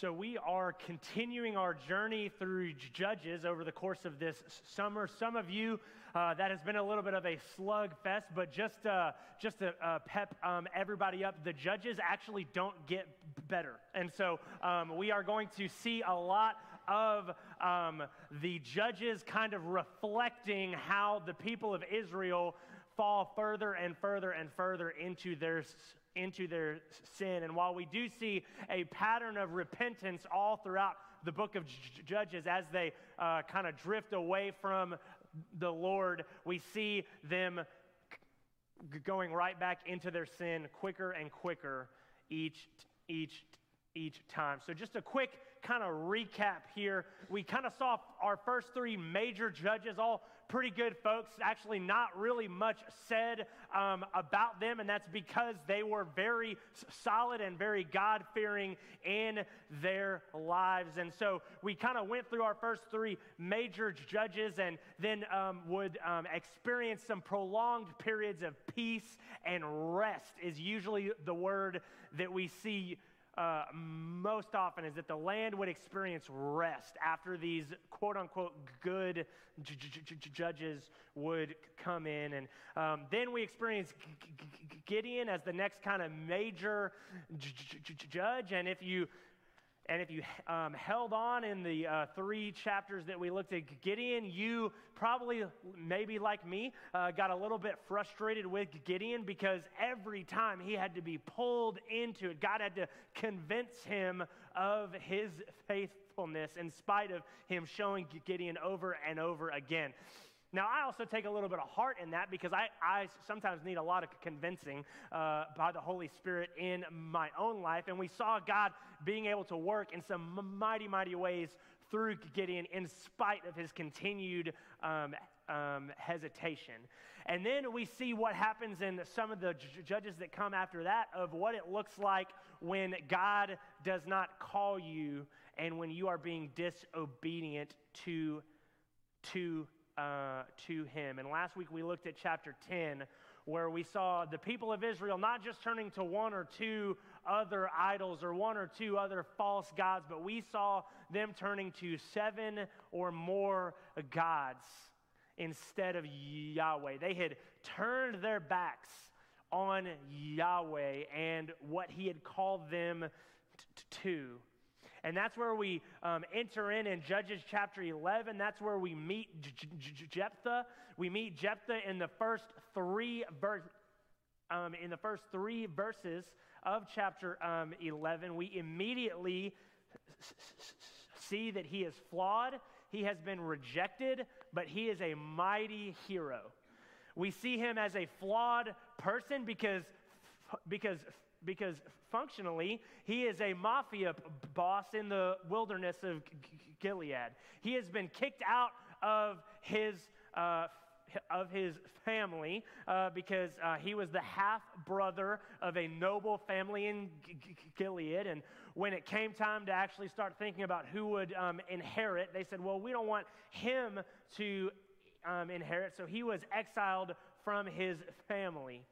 So we are continuing our journey through Judges over the course of this summer. Some of you, that has been a little bit of a slug fest, but just to pep everybody up, the Judges actually don't get better. And so we are going to see a lot of the Judges kind of reflecting how the people of Israel fall further and further and further into their sin. And while we do see a pattern of repentance all throughout the book of Judges as they kind of drift away from the Lord, we see them going right back into their sin quicker and quicker each time. So just a quick kind of recap here. We kind of saw our first three major judges, all pretty good folks, actually not really much said about them, and that's because they were very solid and very God-fearing in their lives. And so we kind of went through our first three major judges and then would experience some prolonged periods of peace and rest is usually the word that we see most often, is that the land would experience rest after these quote-unquote good judges would come in. And then we experience Gideon as the next kind of major judge. And if you held on in the three chapters that we looked at Gideon, you probably, maybe like me, got a little bit frustrated with Gideon because every time he had to be pulled into it, God had to convince him of his faithfulness in spite of him showing Gideon over and over again. Now, I also take a little bit of heart in that because I sometimes need a lot of convincing by the Holy Spirit in my own life. And we saw God being able to work in some mighty, mighty ways through Gideon in spite of his continued hesitation. And then we see what happens in some of the judges that come after that of what it looks like when God does not call you and when you are being disobedient to him. And last week we looked at chapter 10, where we saw the people of Israel not just turning to one or two other idols or one or two other false gods, but we saw them turning to seven or more gods instead of Yahweh. They had turned their backs on Yahweh and what he had called them to. And that's where we enter in Judges chapter 11. That's where we meet Jephthah. We meet Jephthah in the first three verses of chapter 11. We immediately see that he is flawed. He has been rejected, but he is a mighty hero. We see him as a flawed person because functionally, he is a mafia boss in the wilderness of Gilead. He has been kicked out of his family because he was the half-brother of a noble family in Gilead. And when it came time to actually start thinking about who would inherit, they said, well, we don't want him to inherit. So he was exiled from his family.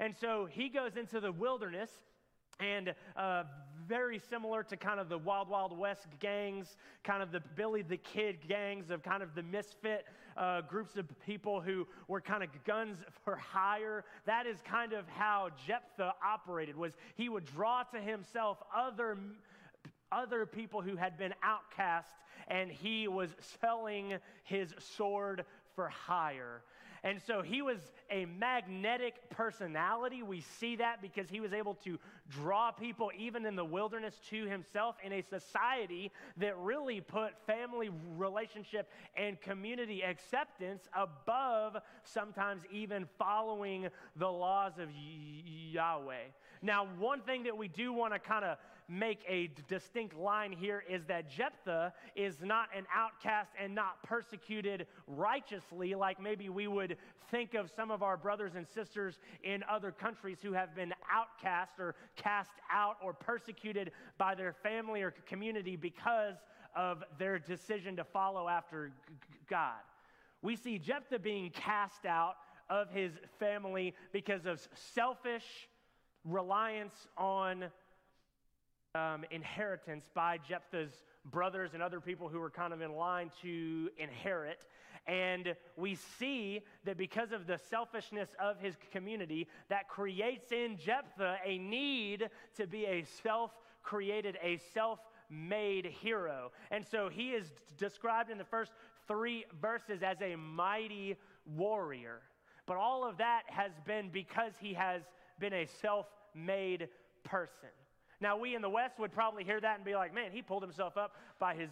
And so he goes into the wilderness, and very similar to kind of the Wild Wild West gangs, kind of the Billy the Kid gangs of kind of the misfit groups of people who were kind of guns for hire. That is kind of how Jephthah operated, was he would draw to himself other people who had been outcast, and he was selling his sword for hire. And so he was a magnetic personality. We see that because he was able to draw people even in the wilderness to himself in a society that really put family relationship and community acceptance above sometimes even following the laws of Yahweh. Now, one thing that we do want to kind of make a distinct line here is that Jephthah is not an outcast and not persecuted righteously like maybe we would think of some of our brothers and sisters in other countries who have been outcast or cast out or persecuted by their family or community because of their decision to follow after God. We see Jephthah being cast out of his family because of selfish reliance on inheritance by Jephthah's brothers and other people who were kind of in line to inherit. And we see that because of the selfishness of his community, that creates in Jephthah a need to be a self-created, a self-made hero. And so he is described in the first 3 verses as a mighty warrior. But all of that has been because he has been a self-made person. Now, we in the West would probably hear that and be like, man, he pulled himself up by his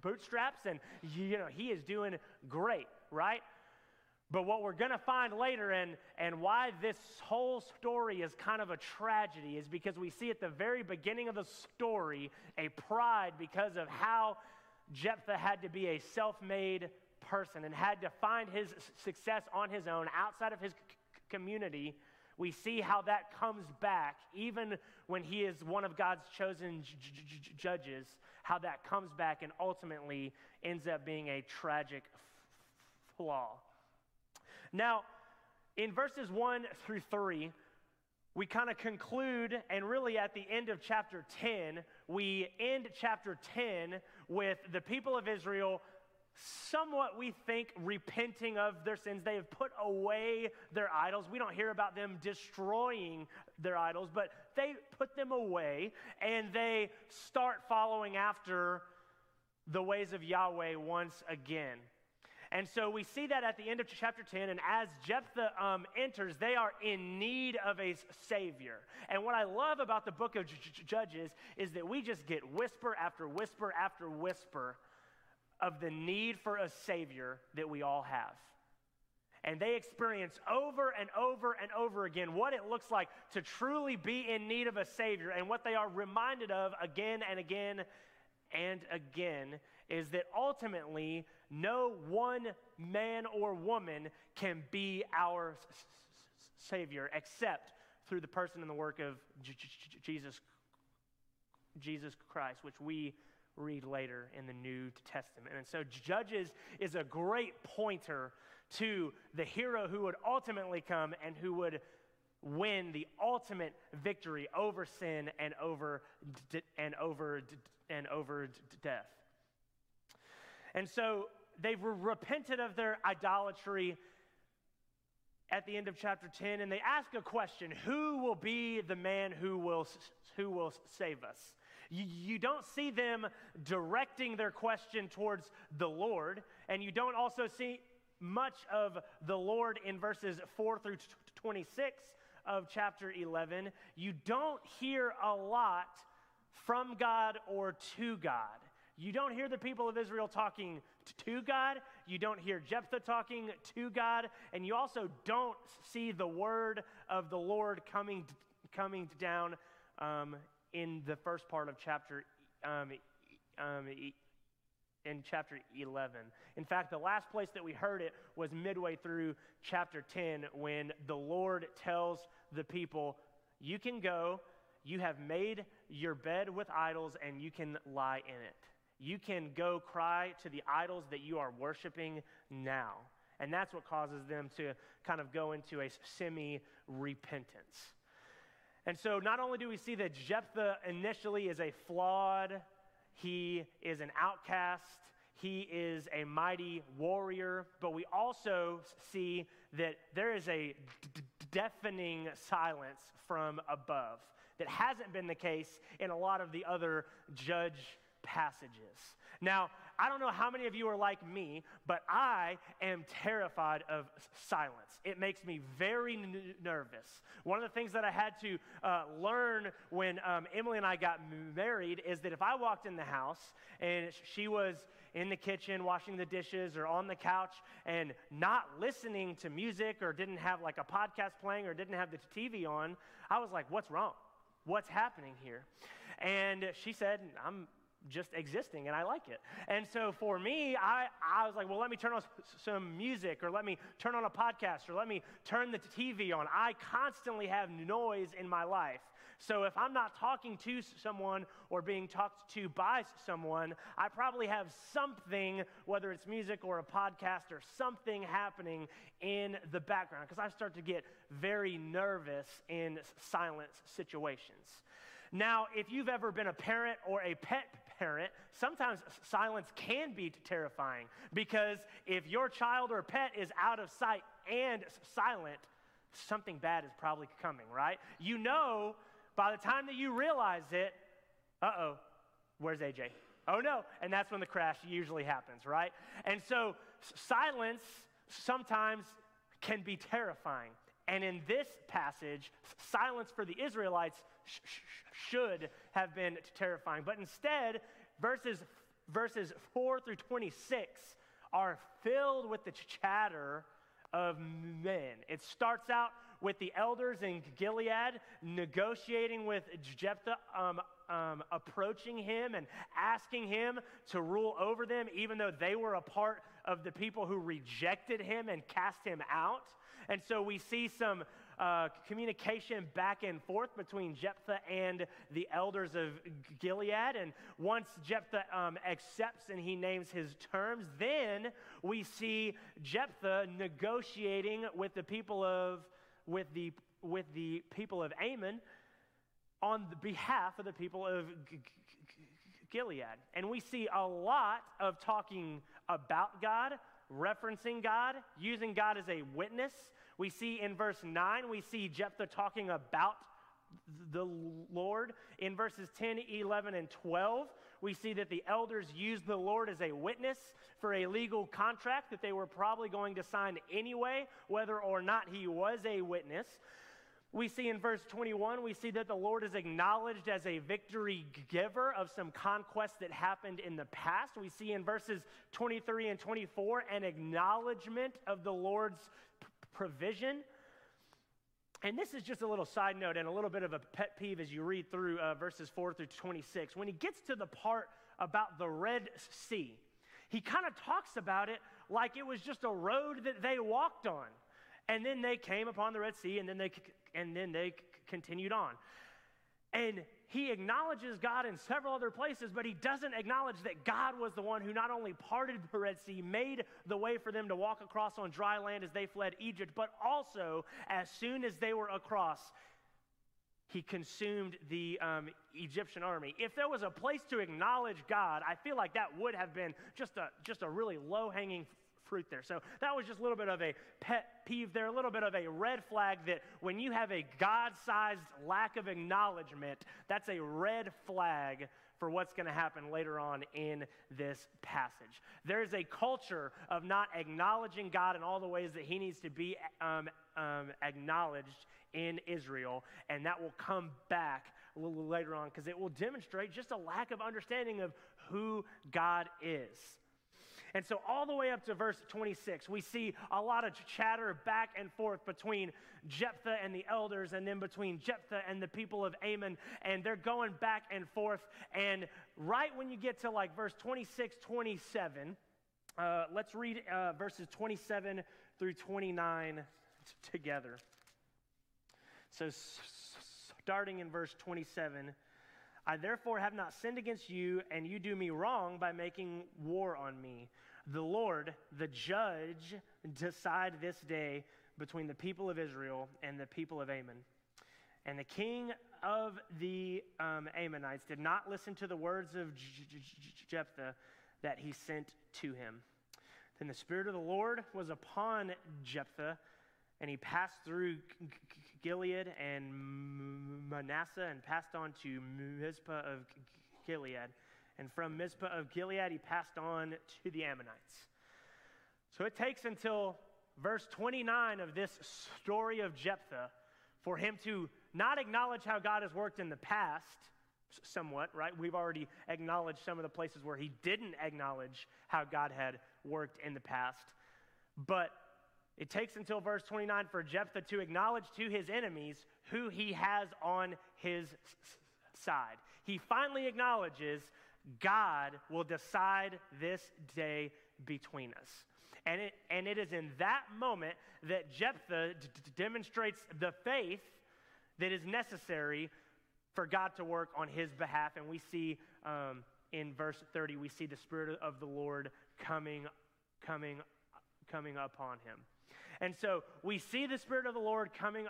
bootstraps, and, you know, he is doing great, right? But what we're going to find later, and why this whole story is kind of a tragedy, is because we see at the very beginning of the story a pride because of how Jephthah had to be a self-made person and had to find his success on his own outside of his community. We see how that comes back, even when he is one of God's chosen judges, how that comes back and ultimately ends up being a tragic flaw. Now, in verses 1 through 3, we kind of conclude, and really at the end of chapter 10, we end chapter 10 with the people of Israel somewhat, we think, repenting of their sins. They have put away their idols. We don't hear about them destroying their idols, but they put them away, and they start following after the ways of Yahweh once again. And so we see that at the end of chapter 10, and as Jephthah enters, they are in need of a savior. And what I love about the book of Judges is that we just get whisper after whisper after whisper of the need for a savior that we all have. And they experience over and over and over again what it looks like to truly be in need of a savior. And what they are reminded of again and again and again is that ultimately no one man or woman can be our savior except through the person and the work of Jesus Christ, which we read later in the New Testament. And so Judges is a great pointer to the hero who would ultimately come and who would win the ultimate victory over sin and over death. And so they've repented of their idolatry at the end of chapter 10, and they ask a question: who will be the man who will save us? You don't see them directing their question towards the Lord, and you don't also see much of the Lord in verses 4 through 26 of chapter 11. You don't hear a lot from God or to God. You don't hear the people of Israel talking to God. You don't hear Jephthah talking to God, and you also don't see the word of the Lord coming down in the first part of chapter 11. In fact, the last place that we heard it was midway through chapter 10, when the Lord tells the people, you can go, you have made your bed with idols, and you can lie in it. You can go cry to the idols that you are worshiping now. And that's what causes them to kind of go into a semi-repentance. And so not only do we see that Jephthah initially is a flawed, he is an outcast, he is a mighty warrior, but we also see that there is a deafening silence from above that hasn't been the case in a lot of the other judge passages. Now, I don't know how many of you are like me, but I am terrified of silence. It makes me very nervous. One of the things that I had to learn when Emily and I got married is that if I walked in the house and she was in the kitchen washing the dishes or on the couch and not listening to music or didn't have like a podcast playing or didn't have the TV on, I was like, what's wrong? What's happening here? And she said, I'm just existing, and I like it. And so for me, I was like, well, let me turn on some music, or let me turn on a podcast, or let me turn the TV on. I constantly have noise in my life. So if I'm not talking to someone or being talked to by someone, I probably have something, whether it's music or a podcast or something happening in the background, because I start to get very nervous in silent situations. Now, if you've ever been a parent or a pet parent, sometimes silence can be terrifying, because if your child or pet is out of sight and silent, something bad is probably coming, right? You know, by the time that you realize it, uh-oh, where's AJ? Oh no, and that's when the crash usually happens, right? And so silence sometimes can be terrifying. And in this passage, silence for the Israelites should have been terrifying. But instead, verses 4 through 26 are filled with the chatter of men. It starts out with the elders in Gilead negotiating with Jephthah, approaching him and asking him to rule over them, even though they were a part of the people who rejected him and cast him out. And so we see some communication back and forth between Jephthah and the elders of Gilead. And once Jephthah accepts and he names his terms, then we see Jephthah negotiating with the people of with the people of Ammon on the behalf of the people of Gilead. And we see a lot of talking about God, referencing God, using God as a witness. We see in verse 9, we see Jephthah talking about the Lord. In verses 10, 11, and 12, we see that the elders used the Lord as a witness for a legal contract that they were probably going to sign anyway, whether or not he was a witness. We see in verse 21, we see that the Lord is acknowledged as a victory giver of some conquests that happened in the past. We see in verses 23 and 24 an acknowledgement of the Lord's provision. And this is just a little side note and a little bit of a pet peeve as you read through verses 4 through 26. When he gets to the part about the Red Sea, he kind of talks about it like it was just a road that they walked on. And then they came upon the Red Sea, and then they continued on. And he acknowledges God in several other places, but he doesn't acknowledge that God was the one who not only parted the Red Sea, made the way for them to walk across on dry land as they fled Egypt, but also, as soon as they were across, he consumed the Egyptian army. If there was a place to acknowledge God, I feel like that would have been just a really low-hanging fruit there. So that was just a little bit of a pet peeve there, a little bit of a red flag, that when you have a God-sized lack of acknowledgement, that's a red flag for what's going to happen later on in this passage. There is a culture of not acknowledging God in all the ways that he needs to be acknowledged in Israel, and that will come back a little later on, because it will demonstrate just a lack of understanding of who God is. And so all the way up to verse 26, we see a lot of chatter back and forth between Jephthah and the elders, and then between Jephthah and the people of Ammon, and they're going back and forth. And right when you get to like verse 26, 27, let's read verses 27 through 29 together. So starting in verse 27, I therefore have not sinned against you, and you do me wrong by making war on me. The Lord, the judge, decide this day between the people of Israel and the people of Ammon. And the king of the Ammonites did not listen to the words of Jephthah that he sent to him. Then the Spirit of the Lord was upon Jephthah, and he passed through Gilead and Manasseh and passed on to Mizpah of Gilead. And from Mizpah of Gilead, he passed on to the Ammonites. So it takes until verse 29 of this story of Jephthah for him to not acknowledge how God has worked in the past somewhat, right? We've already acknowledged some of the places where he didn't acknowledge how God had worked in the past, but it takes until verse 29 for Jephthah to acknowledge to his enemies who he has on his side. He finally acknowledges, God will decide this day between us. And it is in that moment that Jephthah demonstrates the faith that is necessary for God to work on his behalf. And we see in verse 30, we see the Spirit of the Lord coming upon him. And so we see the Spirit of the Lord coming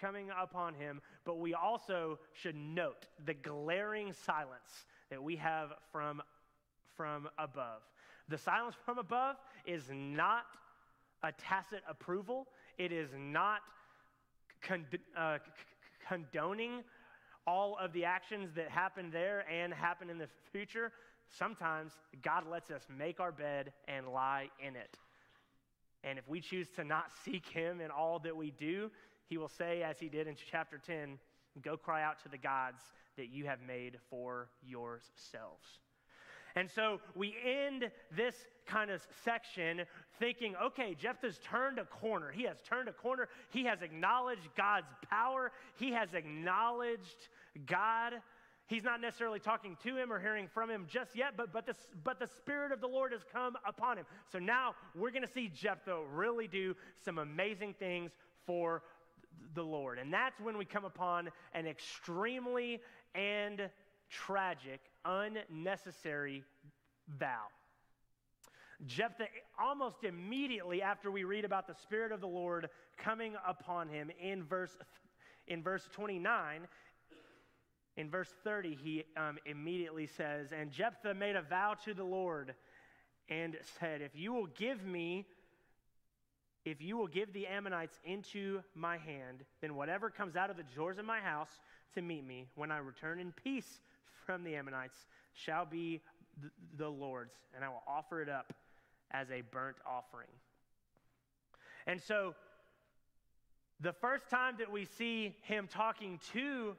coming upon him, but we also should note the glaring silence that we have from above. The silence from above is not a tacit approval. It is not condoning all of the actions that happen there and happen in the future. Sometimes God lets us make our bed and lie in it. And if we choose to not seek him in all that we do, he will say, as he did in chapter 10, go cry out to the gods that you have made for yourselves. And so we end this kind of section thinking, okay, Jephthah's turned a corner. He has turned a corner. He has acknowledged God's power. He has acknowledged God. He's not necessarily talking to him or hearing from him just yet, but the Spirit of the Lord has come upon him. So now we're going to see Jephthah really do some amazing things for the Lord. And that's when we come upon an extremely and tragic, unnecessary vow. Jephthah, almost immediately after we read about the Spirit of the Lord coming upon him in verse 29, in verse 30, he immediately says, and Jephthah made a vow to the Lord and said, if you will give the Ammonites into my hand, then whatever comes out of the doors of my house to meet me when I return in peace from the Ammonites shall be the Lord's, and I will offer it up as a burnt offering. And so the first time that we see him talking to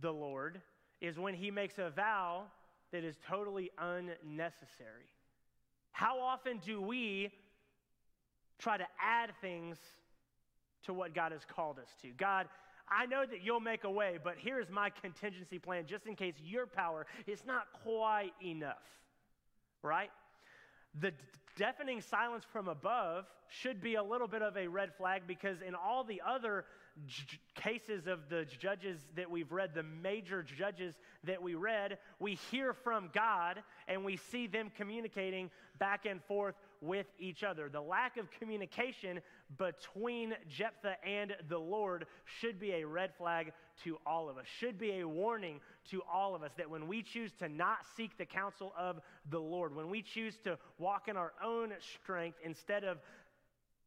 the Lord is when he makes a vow that is totally unnecessary. How often do we try to add things to what God has called us to? God, I know that you'll make a way, but here's my contingency plan just in case your power is not quite enough, right? The deafening silence from above should be a little bit of a red flag, because in all the other cases of the judges that we've read, the major judges that we read, we hear from God and we see them communicating back and forth with each other. The lack of communication between Jephthah and the Lord should be a red flag to all of us, should be a warning to all of us that when we choose to not seek the counsel of the Lord, when we choose to walk in our own strength instead of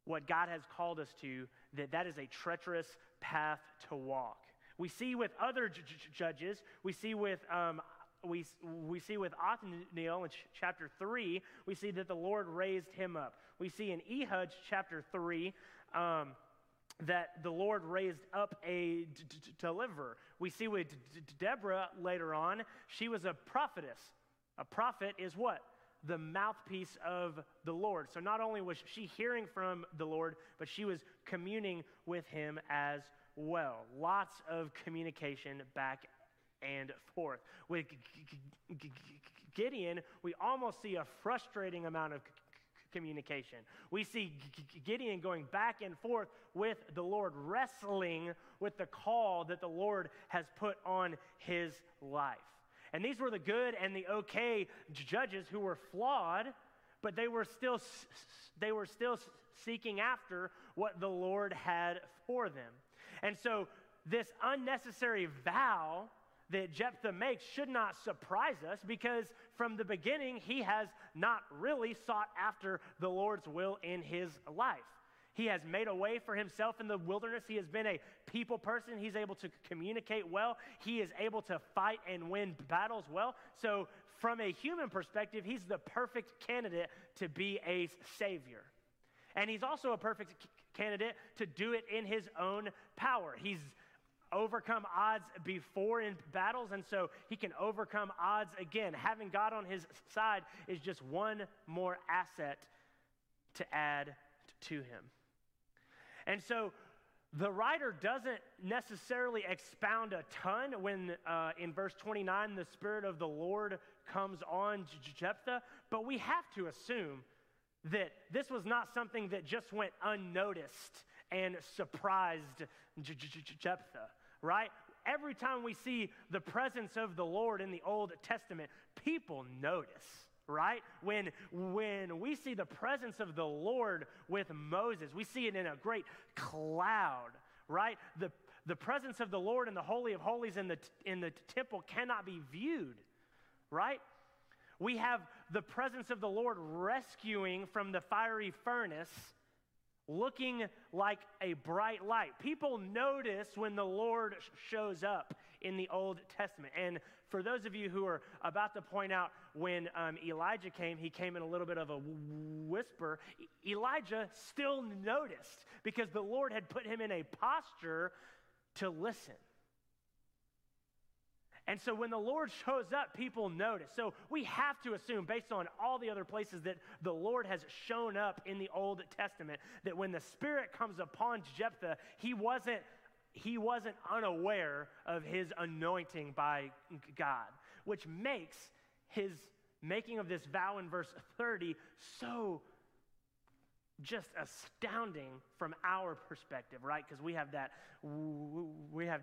what God has called us to, that is a treacherous path to walk. We see with other judges, we see with Othniel in chapter 3, we see that the Lord raised him up. We see in Ehud chapter 3 that the Lord raised up a deliverer. We see with Deborah later on, she was a prophetess. A prophet is what? The mouthpiece of the Lord. So not only was she hearing from the Lord, but she was communing with him as well. Lots of communication back and forth. With Gideon, we almost see a frustrating amount of communication. We see Gideon going back and forth with the Lord, wrestling with the call that the Lord has put on his life. And these were the good and the okay judges who were flawed, but they were still seeking after what the Lord had for them. And so this unnecessary vow that Jephthah makes should not surprise us, because from the beginning he has not really sought after the Lord's will in his life. He has made a way for himself in the wilderness. He has been a people person. He's able to communicate well. He is able to fight and win battles well. So from a human perspective, he's the perfect candidate to be a savior. And he's also a perfect candidate to do it in his own power. He's overcome odds before in battles, and so he can overcome odds again. Having God on his side is just one more asset to add to him. And so the writer doesn't necessarily expound a ton when in verse 29 the Spirit of the Lord comes on Jephthah, but we have to assume that this was not something that just went unnoticed and surprised Jephthah. Right? Every time we see the presence of the Lord in the Old Testament, people notice, right? When we see the presence of the Lord with Moses, we see it in a great cloud, right? The the presence of the Lord in the Holy of Holies in the temple cannot be viewed, right? We have the presence of the Lord rescuing from the fiery furnace, looking like a bright light. People notice when the Lord shows up in the Old Testament. And for those of you who are about to point out when Elijah came, he came in a little bit of a whisper. Elijah still noticed because the Lord had put him in a posture to listen. And so when the Lord shows up, people notice. So we have to assume, based on all the other places that the Lord has shown up in the Old Testament, that when the Spirit comes upon Jephthah, he wasn't unaware of his anointing by God, which makes his making of this vow in verse 30 so just astounding from our perspective, right? Because we have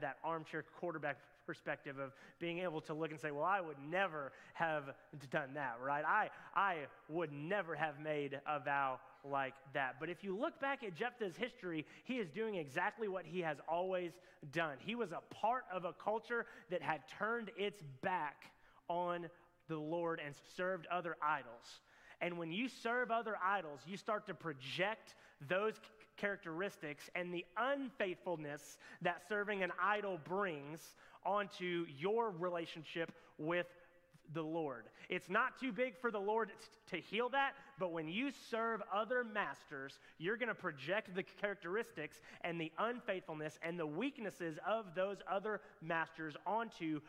that armchair quarterback perspective of being able to look and say, well, I would never have done that, right? I would never have made a vow like that. But if you look back at Jephthah's history, he is doing exactly what he has always done. He was a part of a culture that had turned its back on the Lord and served other idols. And when you serve other idols, you start to project those characteristics and the unfaithfulness that serving an idol brings onto your relationship with the Lord. It's not too big for the Lord to heal that, but when you serve other masters, you're going to project the characteristics and the unfaithfulness and the weaknesses of those other masters onto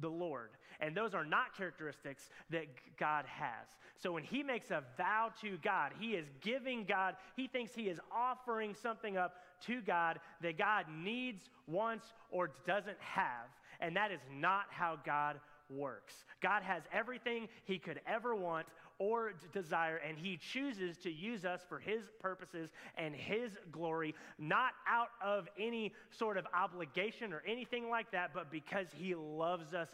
the Lord. And those are not characteristics that God has. So when he makes a vow to God, he is giving God, he thinks he is offering something up to God that God needs, wants, or doesn't have. And that is not how God works. God has everything he could ever want or desire, and he chooses to use us for his purposes and his glory, not out of any sort of obligation or anything like that, but because he loves us,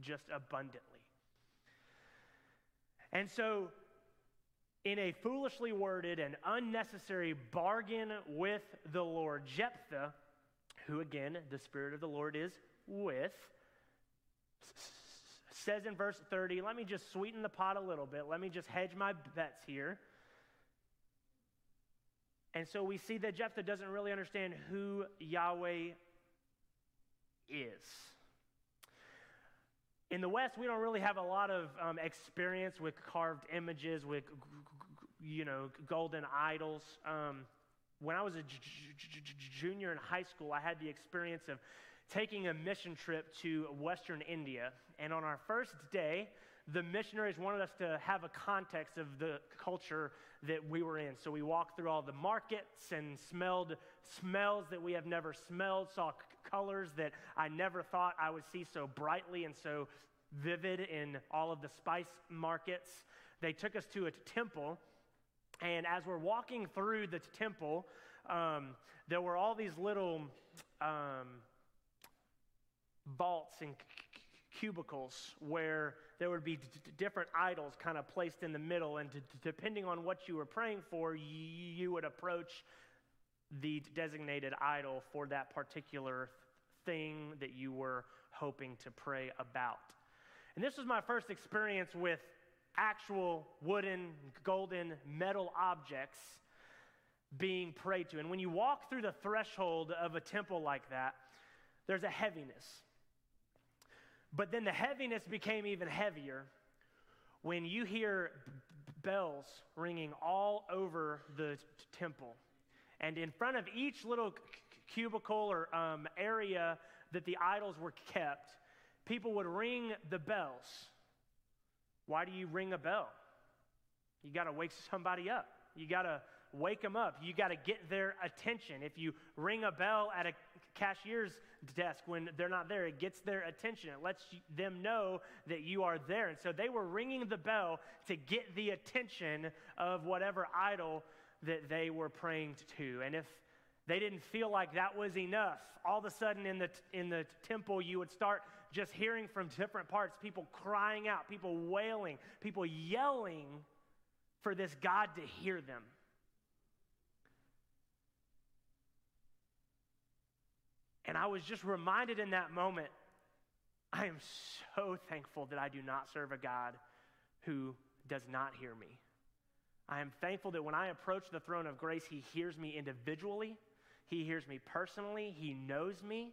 just abundantly. And so, in a foolishly worded and unnecessary bargain with the Lord, Jephthah, who again, the Spirit of the Lord is with, says in verse 30, let me just sweeten the pot a little bit. Let me just hedge my bets here. And so we see that Jephthah doesn't really understand who Yahweh is. In the West, we don't really have a lot of experience with carved images, with, you know, golden idols. When I was a junior in high school, I had the experience of taking a mission trip to Western India. And on our first day, the missionaries wanted us to have a context of the culture that we were in. So we walked through all the markets and smelled smells that we have never smelled, saw colors that I never thought I would see so brightly and so vivid in all of the spice markets. They took us to a temple, and as we're walking through the temple, there were all these little vaults and cubicles where there would be different idols kind of placed in the middle, and depending on what you were praying for, you would approach the designated idol for that particular thing that you were hoping to pray about. And this was my first experience with actual wooden, golden, metal objects being prayed to. And when you walk through the threshold of a temple like that, there's a heaviness. But then the heaviness became even heavier when you hear bells ringing all over the temple. And in front of each little cubicle or area that the idols were kept, people would ring the bells. Why do you ring a bell? You got to wake somebody up. You got to wake them up. You got to get their attention. If you ring a bell at a cashier's desk when they're not there, it gets their attention. It lets them know that you are there. And so they were ringing the bell to get the attention of whatever idol that they were praying to. And if they didn't feel like that was enough, all of a sudden in the temple, you would start just hearing from different parts, people crying out, people wailing, people yelling for this God to hear them. And I was just reminded in that moment, I am so thankful that I do not serve a God who does not hear me. I am thankful that when I approach the throne of grace, he hears me individually, he hears me personally, he knows me,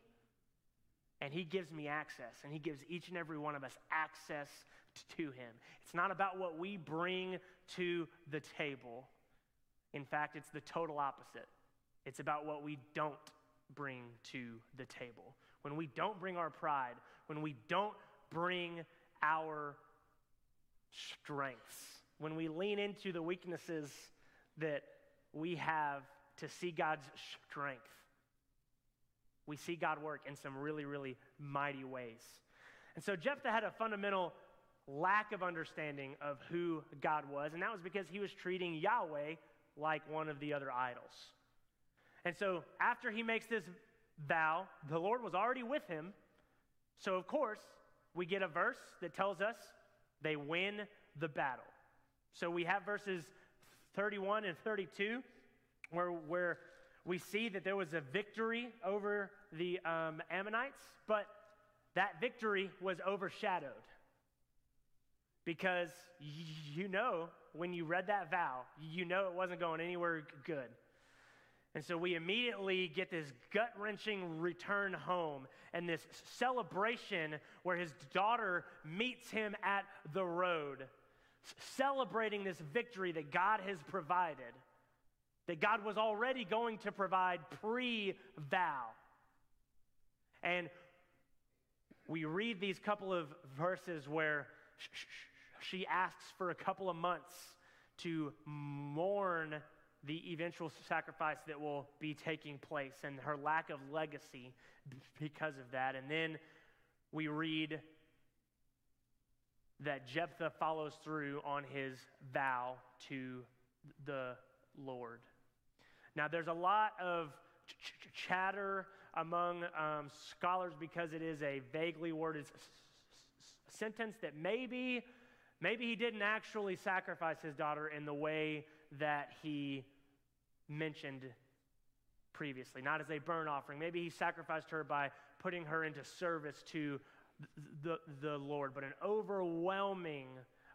and he gives me access, and he gives each and every one of us access to him. It's not about what we bring to the table. In fact, it's the total opposite. It's about what we don't bring to the table. When we don't bring our pride, when we don't bring our strengths, when we lean into the weaknesses that we have to see God's strength, we see God work in some really, really mighty ways. And so Jephthah had a fundamental lack of understanding of who God was, and that was because he was treating Yahweh like one of the other idols. And so after he makes this vow, the Lord was already with him, so of course we get a verse that tells us they win the battle. So we have verses 31 and 32 where we see that there was a victory over the Ammonites, but that victory was overshadowed because you know when you read that vow, you know it wasn't going anywhere good. And so we immediately get this gut-wrenching return home and this celebration where his daughter meets him at the road, celebrating this victory that God has provided, that God was already going to provide pre-vow. And we read these couple of verses where she asks for a couple of months to mourn the eventual sacrifice that will be taking place and her lack of legacy because of that. And then we read that Jephthah follows through on his vow to the Lord. Now, there's a lot of chatter among scholars because it is a vaguely worded sentence that maybe he didn't actually sacrifice his daughter in the way that he mentioned previously, not as a burnt offering. Maybe he sacrificed her by putting her into service to the Lord, but an overwhelming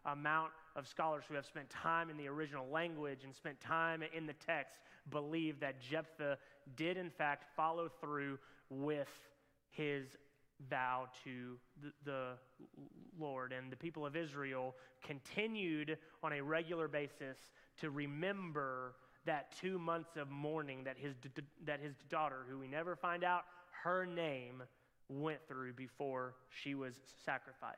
amount of scholars who have spent time in the original language and spent time in the text believe that Jephthah did in fact follow through with his vow to the Lord, and the people of Israel continued on a regular basis to remember that 2 months of mourning that his daughter, who we never find out her name, went through before she was sacrificed.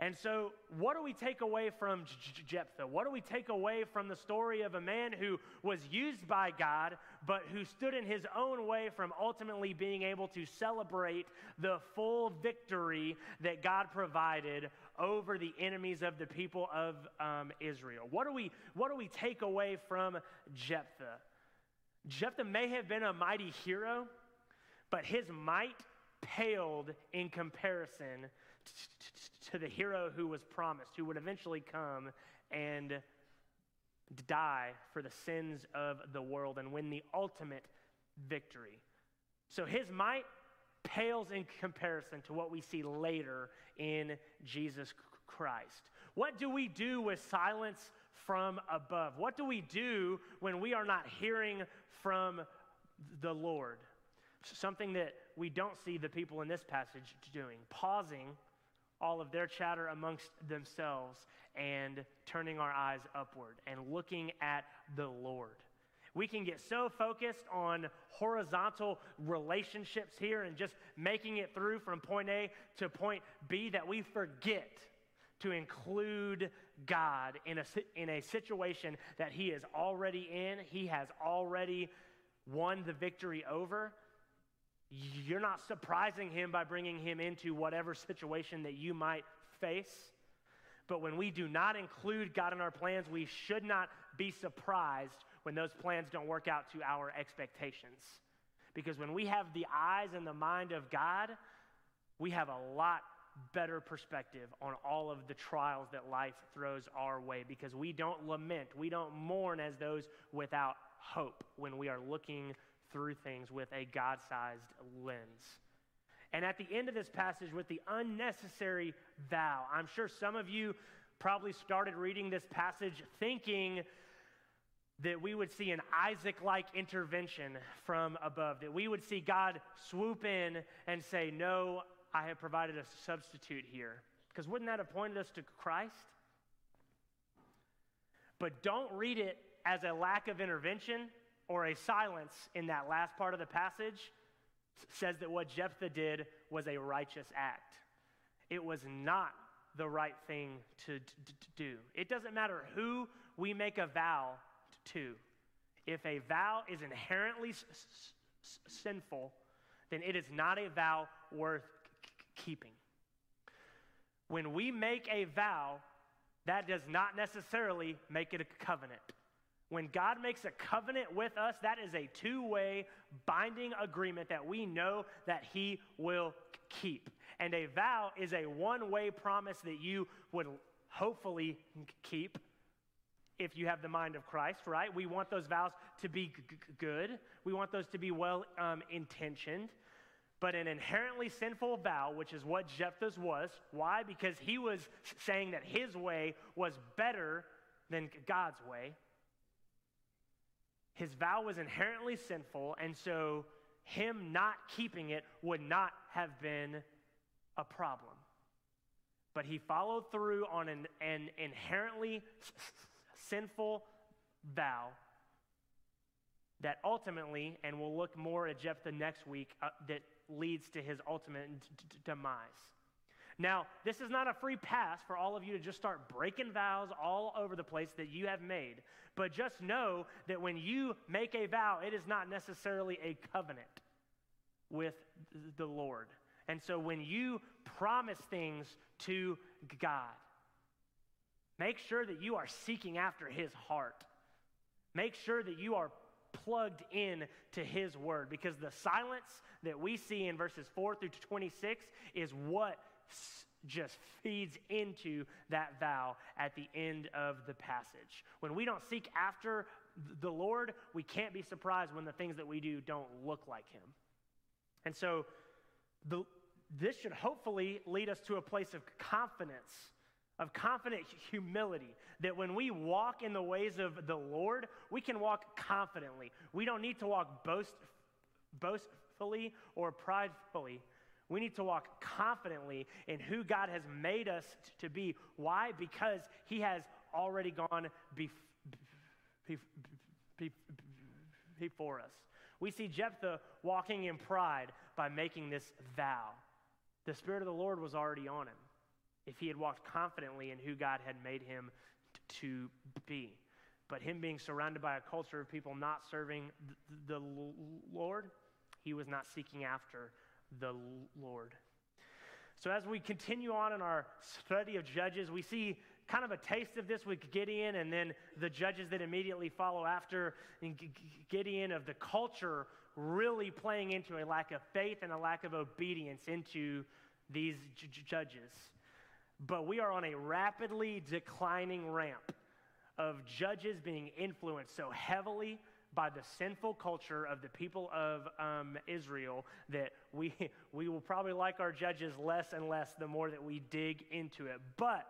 And so what do we take away from Jephthah? What do we take away from the story of a man who was used by God, but who stood in his own way from ultimately being able to celebrate the full victory that God provided over the enemies of the people of Israel? What do we take away from Jephthah? Jephthah may have been a mighty hero, but his might paled in comparison to the hero who was promised, who would eventually come and die for the sins of the world and win the ultimate victory. So his might pales in comparison to what we see later in Jesus Christ. What do we do with silence from above? What do we do when we are not hearing from the Lord? Something that we don't see the people in this passage doing, pausing all of their chatter amongst themselves and turning our eyes upward and looking at the Lord. We can get so focused on horizontal relationships here and just making it through from point A to point B that we forget to include God in a situation that he is already in. He has already won the victory over. You're not surprising him by bringing him into whatever situation that you might face. But when we do not include God in our plans, we should not be surprised when those plans don't work out to our expectations. Because when we have the eyes and the mind of God, we have a lot better perspective on all of the trials that life throws our way, because we don't lament, we don't mourn as those without hope when we are looking through things with a God-sized lens. And at the end of this passage with the unnecessary vow, I'm sure some of you probably started reading this passage thinking that we would see an Isaac-like intervention from above, that we would see God swoop in and say, no, I have provided a substitute here. Because wouldn't that have pointed us to Christ? But don't read it as a lack of intervention or a silence in that last part of the passage. It says that what Jephthah did was a righteous act. It was not the right thing to do. It doesn't matter who we make a vow to. If a vow is inherently sinful, then it is not a vow worth keeping. When we make a vow, that does not necessarily make it a covenant. When God makes a covenant with us, that is a two-way binding agreement that we know that he will keep. And a vow is a one-way promise that you would hopefully keep if you have the mind of Christ, right? We want those vows to be good. We want those to be well-intentioned. But an inherently sinful vow, which is what Jephthah's was. Why? Because he was saying that his way was better than God's way. His vow was inherently sinful, and so him not keeping it would not have been a problem. But he followed through on an inherently sinful vow that ultimately, and we'll look more at Jephthah next week, that leads to his ultimate demise. Now, this is not a free pass for all of you to just start breaking vows all over the place that you have made. But just know that when you make a vow, it is not necessarily a covenant with the Lord. And so when you promise things to God, make sure that you are seeking after his heart. Make sure that you are plugged in to his word, because the silence that we see in verses 4 through 26 is what just feeds into that vow at the end of the passage. When we don't seek after the Lord, we can't be surprised when the things that we do don't look like him. And so this should hopefully lead us to a place of confidence, of confident humility, that when we walk in the ways of the Lord, we can walk confidently. We don't need to walk boastfully or pridefully. We need to walk confidently in who God has made us to be. Why? Because he has already gone before us. We see Jephthah walking in pride by making this vow. The Spirit of the Lord was already on him if he had walked confidently in who God had made him to be. But him being surrounded by a culture of people not serving the Lord, he was not seeking after the Lord. So as we continue on in our study of Judges, we see kind of a taste of this with Gideon and then the judges that immediately follow after Gideon, of the culture really playing into a lack of faith and a lack of obedience into these judges. But we are on a rapidly declining ramp of judges being influenced so heavily by the sinful culture of the people of Israel that we will probably like our judges less and less the more that we dig into it. But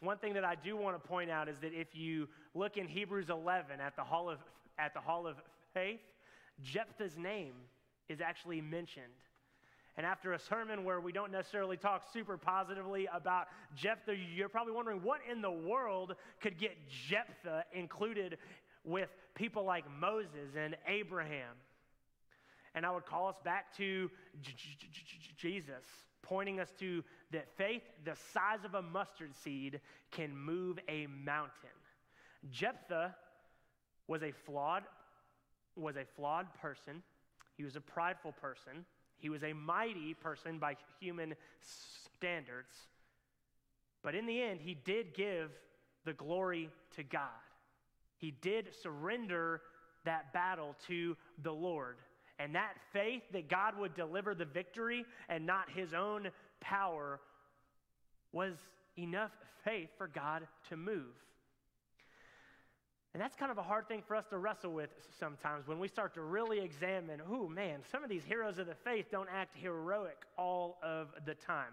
one thing that I do want to point out is that if you look in Hebrews 11 at the Hall of Faith, Jephthah's name is actually mentioned. And after a sermon where we don't necessarily talk super positively about Jephthah, you're probably wondering what in the world could get Jephthah included with people like Moses and Abraham. And I would call us back to Jesus, pointing us to that faith, the size of a mustard seed, can move a mountain. Jephthah was a flawed person. He was a prideful person. He was a mighty person by human standards. But in the end, he did give the glory to God. He did surrender that battle to the Lord. And that faith that God would deliver the victory and not his own power was enough faith for God to move. And that's kind of a hard thing for us to wrestle with sometimes when we start to really examine, oh man, some of these heroes of the faith don't act heroic all of the time.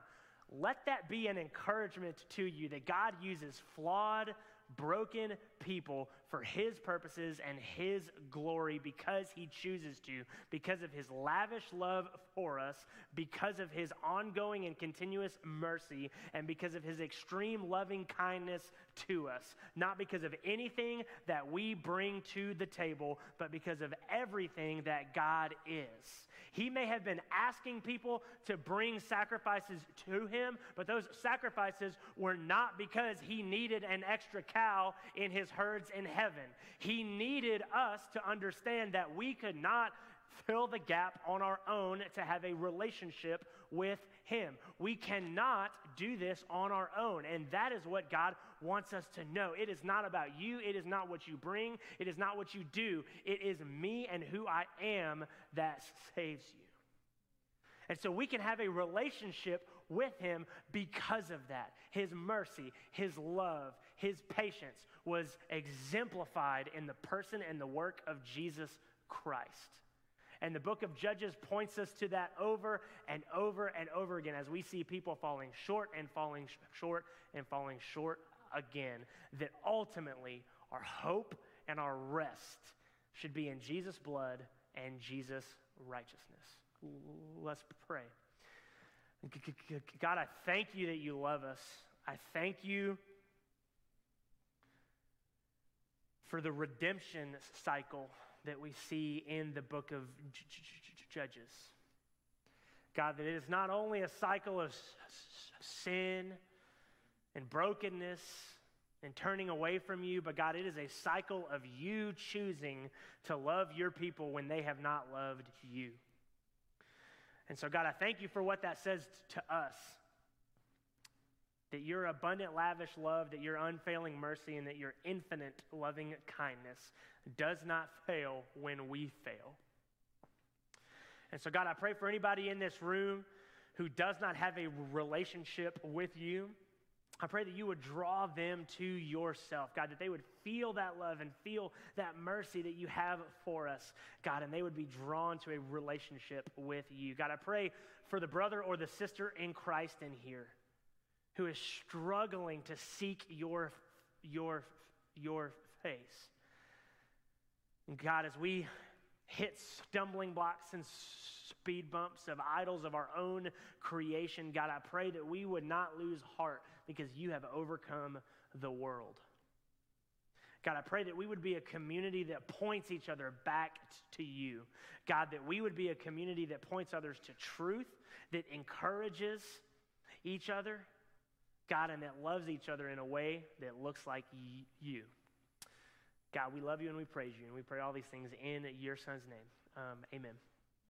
Let that be an encouragement to you that God uses flawed, broken people for his purposes and his glory because he chooses to, because of his lavish love for us, because of his ongoing and continuous mercy, and because of his extreme loving kindness to us. Not because of anything that we bring to the table, but because of everything that God is. He may have been asking people to bring sacrifices to him, but those sacrifices were not because he needed an extra cow in his herds in heaven. He needed us to understand that we could not fill the gap on our own to have a relationship with him. We cannot do this on our own, and that is what God wants us to know. It is not about you. It is not what you bring. It is not what you do. It is me and who I am that saves you. And so we can have a relationship with him because of that. His mercy, his love, his patience was exemplified in the person and the work of Jesus Christ. And the book of Judges points us to that over and over and over again as we see people falling short and falling short and falling short again, that ultimately our hope and our rest should be in Jesus' blood and Jesus' righteousness. Let's pray. God, I thank you that you love us. I thank you for the redemption cycle that we see in the book of Judges. God, that it is not only a cycle of sin and brokenness and turning away from you, but God, it is a cycle of you choosing to love your people when they have not loved you. And so, God, I thank you for what that says to us, that your abundant, lavish love, that your unfailing mercy, and that your infinite loving kindness does not fail when we fail. And so, God, I pray for anybody in this room who does not have a relationship with you. I pray that you would draw them to yourself, God, that they would feel that love and feel that mercy that you have for us, God, and they would be drawn to a relationship with you. God, I pray for the brother or the sister in Christ in here who is struggling to seek your face. And God, as we hit stumbling blocks and speed bumps of idols of our own creation, God, I pray that we would not lose heart because you have overcome the world. God, I pray that we would be a community that points each other back to you. God, that we would be a community that points others to truth, that encourages each other, God, and that loves each other in a way that looks like you. God, we love you and we praise you, and we pray all these things in your son's name. Amen.